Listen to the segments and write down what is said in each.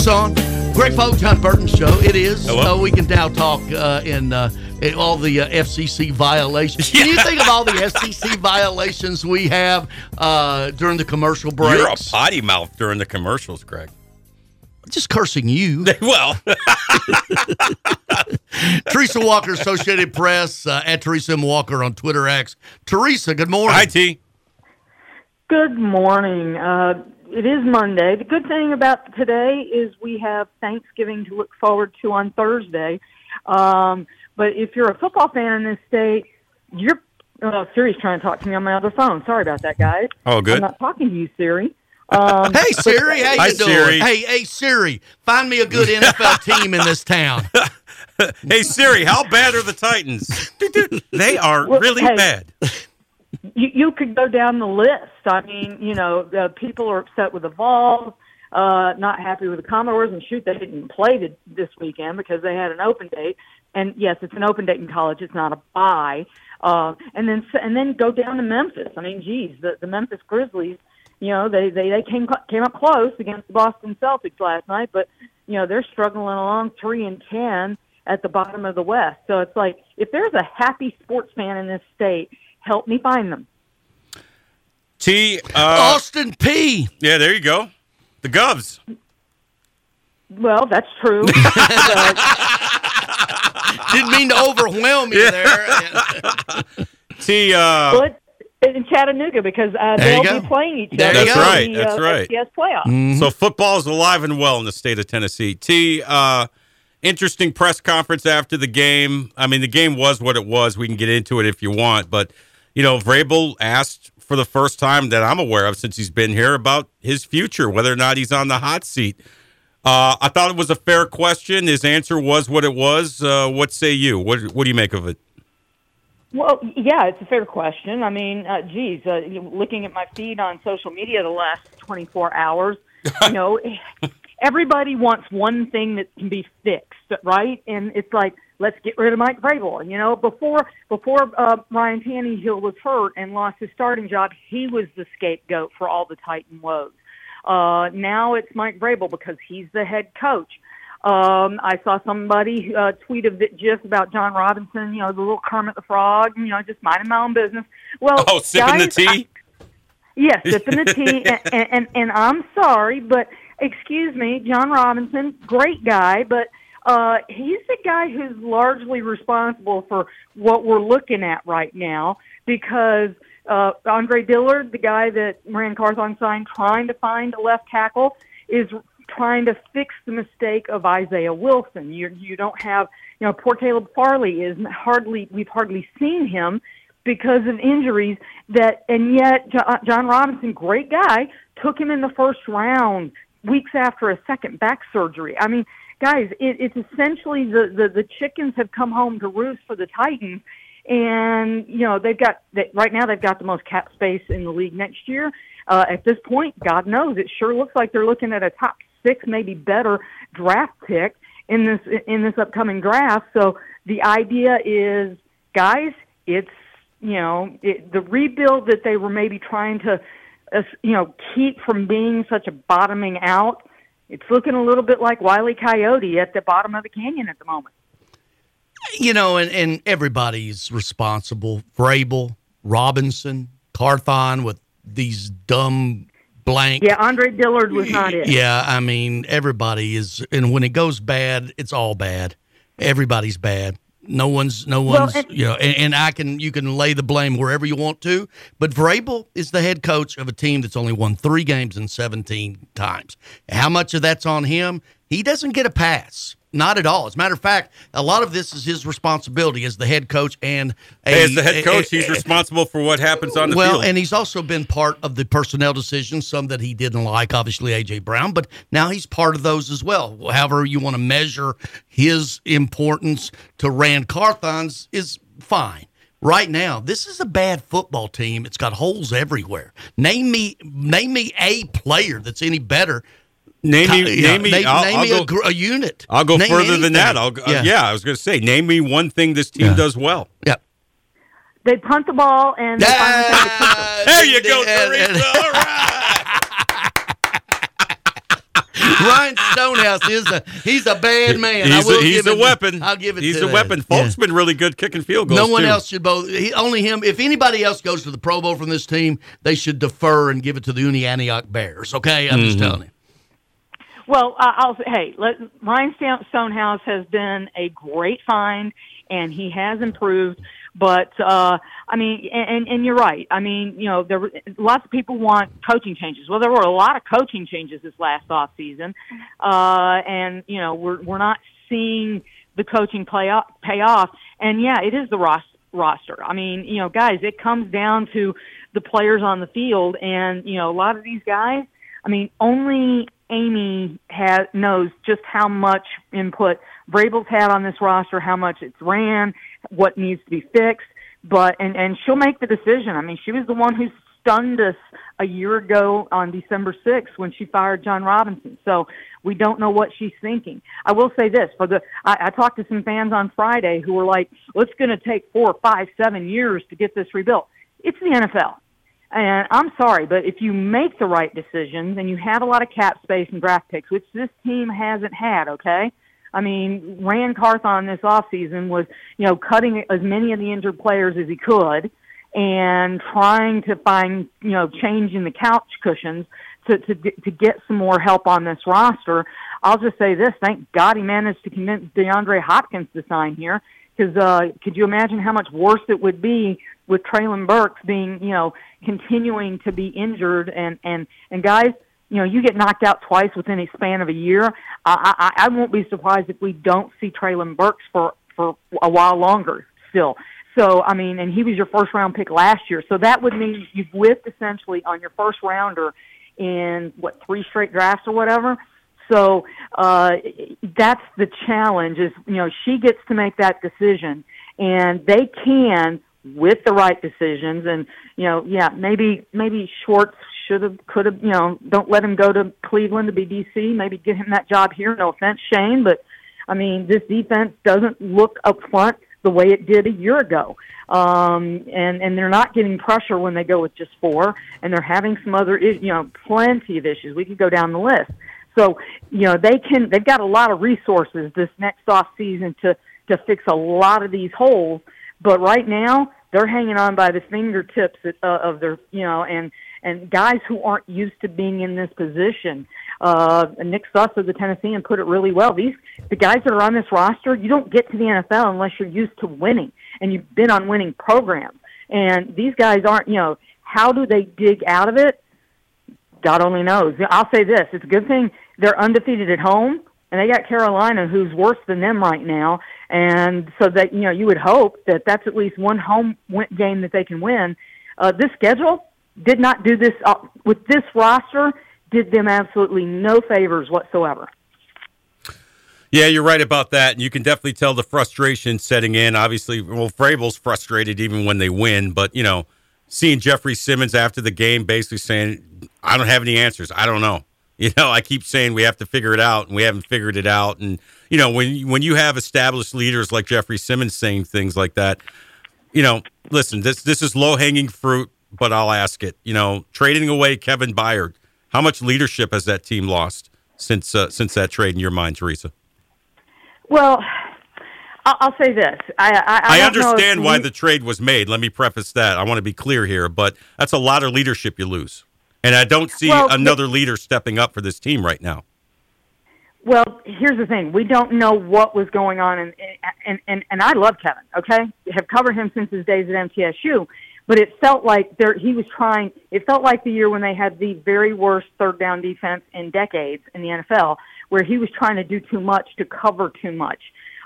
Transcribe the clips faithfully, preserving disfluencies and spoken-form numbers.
Schwartz is on. Greg Folk, John Burton's show. It is. Hello. Uh, we can now talk uh, in uh, all the uh, F C C violations. Yeah. Can you think of all the F C C violations we have uh, during the commercial breaks? You're a potty mouth during the commercials, Greg. Just cursing you. Well. Teresa Walker, Associated Press, uh, at Teresa M. Walker on Twitter X. Teresa, good morning. Hi, T. Good morning. Uh, it is Monday. The good thing about today is we have Thanksgiving to look forward to on Thursday. Um, but if you're a football fan in this state, you're uh, Siri's trying to talk to me on my other phone. Sorry about that, guys. Oh, good. I'm not talking to you, Siri. Um, hey, Siri, how you hi, doing? Siri. Hey, hey, Siri, find me a good N F L team in this town. Hey, Siri, how bad are the Titans? They are well, really hey, bad. You, you could go down the list. I mean, you know, uh, people are upset with the Vols, uh, not happy with the Commodores, and shoot, they didn't play this weekend because they had an open date. And, yes, it's an open date in college. It's not a bye. Uh, and then and then go down to Memphis. I mean, geez, the, the Memphis Grizzlies, you know, they, they, they came came up close against the Boston Celtics last night, but, you know, they're struggling along three and ten at the bottom of the West. So it's like, if there's a happy sports fan in this state, help me find them. T. Uh, Austin P. Yeah, there you go. The Govs. Well, that's true. Didn't mean to overwhelm you yeah. there. T. Uh, but, in Chattanooga, because uh, they'll be playing each other. That's right. The, That's uh, right. F C S playoff. Mm-hmm. So football is alive and well in the state of Tennessee. T, uh, interesting press conference after the game. I mean, the game was what it was. We can get into it if you want, but you know, Vrabel asked for the first time that I'm aware of since he's been here about his future, whether or not he's on the hot seat. Uh, I thought it was a fair question. His answer was what it was. Uh, what say you? What What do you make of it? Well, yeah, it's a fair question. I mean, uh, geez, uh, looking at my feed on social media the last twenty-four hours, you know, everybody wants one thing that can be fixed, right? And it's like, let's get rid of Mike Vrabel. You know, before before uh, Ryan Tannehill was hurt and lost his starting job, he was the scapegoat for all the Titan woes. Uh, now it's Mike Vrabel because he's the head coach. Um, I saw somebody uh, tweet a bit gif about John Robinson, you know, the little Kermit the Frog, you know, just minding my own business. Well, oh, sipping guys, the tea? I, yes, sipping the tea. And, and, and, and I'm sorry, but excuse me, John Robinson, great guy, but uh, he's the guy who's largely responsible for what we're looking at right now because uh, Andre Dillard, the guy that Ryan Carthon signed trying to find a left tackle, is trying to fix the mistake of Isaiah Wilson. You you don't have, you know, poor Caleb Farley is hardly, we've hardly seen him because of injuries that, and yet John Robinson, great guy, took him in the first round weeks after a second back surgery. I mean, guys, it, it's essentially the, the, the chickens have come home to roost for the Titans. And, you know, they've got, right now they've got the most cap space in the league next year. Uh, at this point, God knows, it sure looks like they're looking at a top six, maybe better draft pick in this in this upcoming draft. So the idea is, guys, it's, you know, it, the rebuild that they were maybe trying to, uh, you know, keep from being such a bottoming out, it's looking a little bit like Wile E. Coyote at the bottom of the canyon at the moment. You know, and, and everybody's responsible. Vrabel, Robinson, Carthon with these dumb blank. Yeah, Andre Dillard was not it. Yeah, I mean, everybody is, and when it goes bad, it's all bad. Everybody's bad. No one's, no one's, well, and, you know, and, and I can, you can lay the blame wherever you want to, but Vrabel is the head coach of a team that's only won three games in seventeen times. How much of that's on him? He doesn't get a pass. Not at all. As a matter of fact, a lot of this is his responsibility as the head coach. And a, as the head coach, a, a, he's responsible for what happens on the well, field. Well, and he's also been part of the personnel decisions, some that he didn't like, obviously A J. Brown, but now he's part of those as well. However you want to measure his importance to Rand Carthon's is fine. Right now, this is a bad football team. It's got holes everywhere. Name me, name me a player that's any better. Name me, yeah, name me, name, I'll, name I'll me go, a, gr- a unit. I'll go name further anything. than that. I'll, yeah. Uh, yeah, I was going to say, name me one thing this team yeah. does well. Yeah. They punt the ball and they find the ball. There you go, Teresa. All right. Ryan Stonehouse is a he's a bad man. He's, I will a, he's give a it, weapon. I'll give it he's to him. He's a weapon. Folk's yeah. been really good kicking field goals. No one too. else should both. He, only him. If anybody else goes to the Pro Bowl from this team, they should defer and give it to the Antioch Bears. Okay, I'm mm-hmm. just telling you. Well, uh, I'll hey, let, Ryan Stonehouse has been a great find, and he has improved. But uh, I mean, and, and you're right. I mean, you know, there were, lots of people want coaching changes. Well, there were a lot of coaching changes this last off season, uh, and you know, we're we're not seeing the coaching play off, pay off. And yeah, it is the ros- roster. I mean, you know, guys, it comes down to the players on the field, and you know, a lot of these guys. I mean, only Amy has, knows just how much input Vrabel's had on this roster, how much it's ran, what needs to be fixed, but and, and she'll make the decision. I mean, she was the one who stunned us a year ago on December sixth when she fired John Robinson. So we don't know what she's thinking. I will say this: for the I, I talked to some fans on Friday who were like, well, "It's going to take four, five, seven years to get this rebuilt." It's the N F L. And I'm sorry, but if you make the right decisions and you have a lot of cap space and draft picks, which this team hasn't had, okay? I mean, Ryan Carthon this offseason was, you know, cutting as many of the injured players as he could and trying to find, you know, change in the couch cushions to, to, to get some more help on this roster. I'll just say this, thank God he managed to convince DeAndre Hopkins to sign here. Because uh, could you imagine how much worse it would be with Treylon Burks being, you know, continuing to be injured? And, and, and guys, you know, you get knocked out twice within a span of a year. I, I, I won't be surprised if we don't see Treylon Burks for, for a while longer still. So, I mean, and he was your first-round pick last year. So that would mean you've whiffed essentially on your first-rounder in, what, three straight drafts or whatever. So uh, that's the challenge is, you know, she gets to make that decision, and they can with the right decisions. And, you know, yeah, maybe maybe Schwartz should have, could have, you know, don't let him go to Cleveland to be D C. Maybe get him that job here. No offense, Shane, but, I mean, this defense doesn't look up front the way it did a year ago. Um, and, and they're not getting pressure when they go with just four, and they're having some other, you know, plenty of issues. We could go down the list. So, you know, they can, they've got a lot of resources this next off season to, to fix a lot of these holes. But right now, they're hanging on by the fingertips of their, you know, and, and guys who aren't used to being in this position. Uh, Nick Suss of the Tennessean put it really well. These, the guys that are on this roster, you don't get to the N F L unless you're used to winning and you've been on winning programs. And these guys aren't, you know, how do they dig out of it? God only knows. I'll say this. It's a good thing they're undefeated at home, and they got Carolina, who's worse than them right now. And so that, you know, you would hope that that's at least one home game that they can win. Uh, this schedule did not do this uh, with this roster, did them absolutely no favors whatsoever. Yeah, you're right about that, and you can definitely tell the frustration setting in. Obviously, well, Vrabel's frustrated even when they win, but, you know, seeing Jeffrey Simmons after the game basically saying, I don't have any answers. I don't know. You know, I keep saying we have to figure it out, and we haven't figured it out. And, you know, when when you have established leaders like Jeffrey Simmons saying things like that, you know, listen, this this is low-hanging fruit, but I'll ask it. You know, trading away Kevin Byard, how much leadership has that team lost since uh, since that trade in your mind, Teresa? Well, I'll say this. I I, I, I understand you... why the trade was made. Let me preface that. I want to be clear here, but that's a lot of leadership you lose. And I don't see well, another leader stepping up for this team right now. Well, here's the thing. We don't know what was going on. And, and, and, and I love Kevin, okay? I have covered him since his days at M T S U. But it felt like there, he was trying – it felt like the year when they had the very worst third-down defense in decades in the N F L, where he was trying to do too much to cover too much.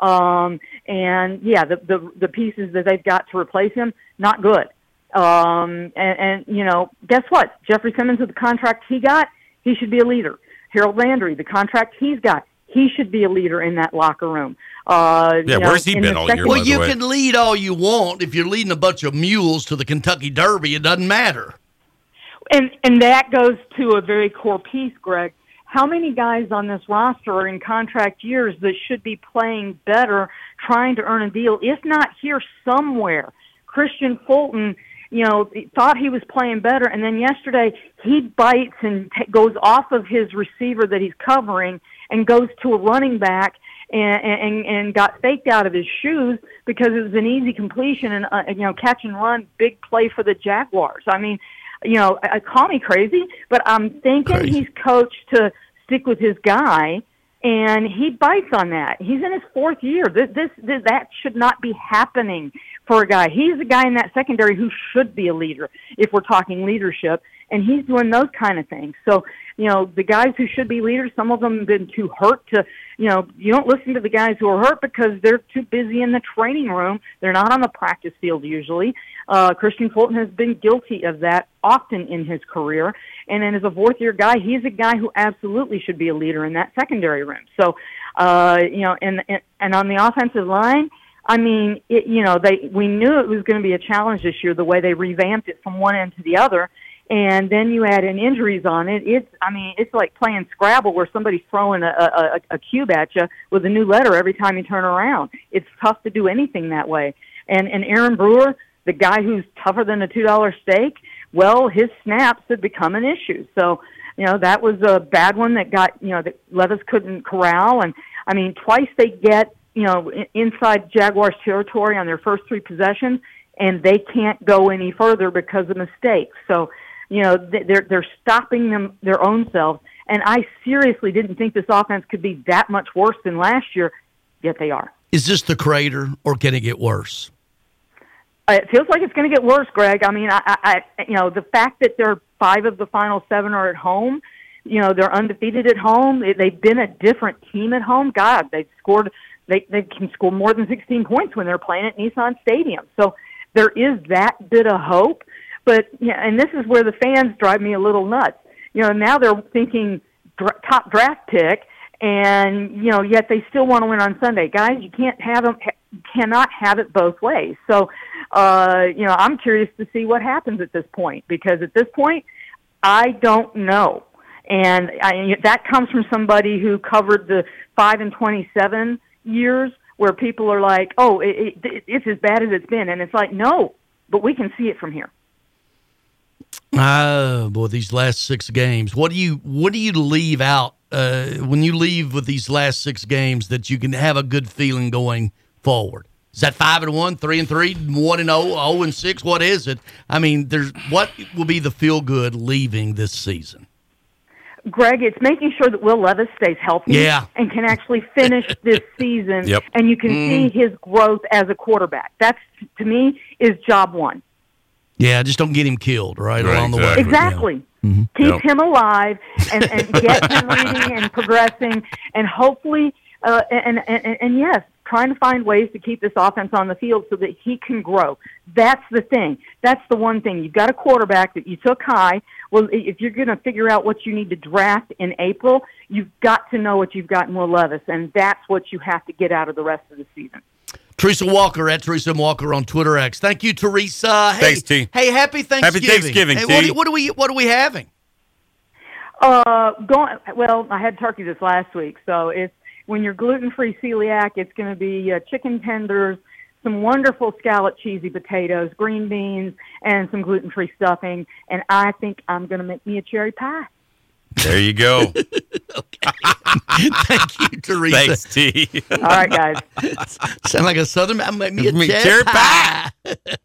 Um, and, yeah, the, the the pieces that they've got to replace him, not good. Um, and, and, you know, guess what? Jeffrey Simmons, with the contract he got, he should be a leader. Harold Landry, the contract he's got, he should be a leader in that locker room. Uh, yeah, you know, where's he been all year? Well, you can lead all you want. If you're leading a bunch of mules to the Kentucky Derby, it doesn't matter. And, and that goes to a very core piece, Greg. How many guys on this roster are in contract years that should be playing better, trying to earn a deal, if not here somewhere? Christian Fulton you know, thought he was playing better, and then yesterday he bites and t- goes off of his receiver that he's covering and goes to a running back and, and, and got faked out of his shoes because it was an easy completion and, uh, you know, catch and run, big play for the Jaguars. I mean, you know, I, I call me crazy, but I'm thinking crazy. He's coached to stick with his guy, and he bites on that. He's in his fourth year. This, this, this that should not be happening for a guy. He's a guy in that secondary who should be a leader if we're talking leadership, and he's doing those kind of things. So, you know, the guys who should be leaders, some of them have been too hurt to, you know, you don't listen to the guys who are hurt because they're too busy in the training room. They're not on the practice field usually. Uh, Christian Fulton has been guilty of that often in his career. And then as a fourth-year guy, he's a guy who absolutely should be a leader in that secondary room. So, uh, you know, and, and and on the offensive line, I mean, it, you know, they we knew it was going to be a challenge this year the way they revamped it from one end to the other. And then you add in injuries on it. It's, I mean, it's like playing Scrabble where somebody's throwing a, a, a cube at you with a new letter every time you turn around. It's tough to do anything that way. And and Aaron Brewer, the guy who's tougher than a two dollar steak, well, his snaps had become an issue. So, you know, that was a bad one that got, you know, that Levis couldn't corral. And, I mean, twice they get, you know, inside Jaguars territory on their first three possessions, and they can't go any further because of mistakes. So, you know, they're they're stopping them their own selves, and I seriously didn't think this offense could be that much worse than last year, yet they are. Is this the crater, or can it get worse? It feels like it's going to get worse, Greg. I mean, I, I you know, the fact that they're five of the final seven are at home, you know, they're undefeated at home. They've been a different team at home. God, they've scored. They they can score more than sixteen points when they're playing at Nissan Stadium. So there is that bit of hope. But, yeah, and this is where the fans drive me a little nuts. You know, now they're thinking dr- top draft pick, and, you know, yet they still want to win on Sunday. Guys, you can't have them, ha- cannot have it both ways. So, uh, you know, I'm curious to see what happens at this point, because at this point, I don't know. And I, that comes from somebody who covered the five and twenty-seven years where people are like, oh, it, it, it's as bad as it's been. And it's like, no, but we can see it from here. Oh, boy, these last six games. What do you what do you leave out uh, when you leave with these last six games that you can have a good feeling going forward? Is that five and one, three and three, one and oh, oh and six? What is it? I mean, there's what will be the feel good leaving this season? Greg, it's making sure that Will Levis stays healthy yeah. and can actually finish this season, yep. and you can mm. see his growth as a quarterback. That's, to me, is job one. Yeah, just don't get him killed, right, right along exactly. the way. Exactly. Yeah. Mm-hmm. Keep yep. him alive and, and get him reading and progressing and hopefully, uh, and, and, and, and yes, trying to find ways to keep this offense on the field so that he can grow. That's the thing. That's the one thing. You've got a quarterback that you took high. Well, if you're going to figure out what you need to draft in April, you've got to know what you've got in Will Levis, and that's what you have to get out of the rest of the season. Teresa Walker, at Teresa Walker on Twitter X. Thank you, Teresa. Hey, thanks, T. Hey, happy Thanksgiving. Happy Thanksgiving, hey, T. What, do, what, are we, what are we having? Uh, going, well, I had turkey this last week, so it's when you're gluten-free celiac, it's going to be uh, chicken tenders, some wonderful scalloped cheesy potatoes, green beans, and some gluten-free stuffing, and I think I'm going to make me a cherry pie. There you go. Okay. Thank you, Teresa. Thanks, T. All right, guys. Sound like a Southern. I made me a cherry pie.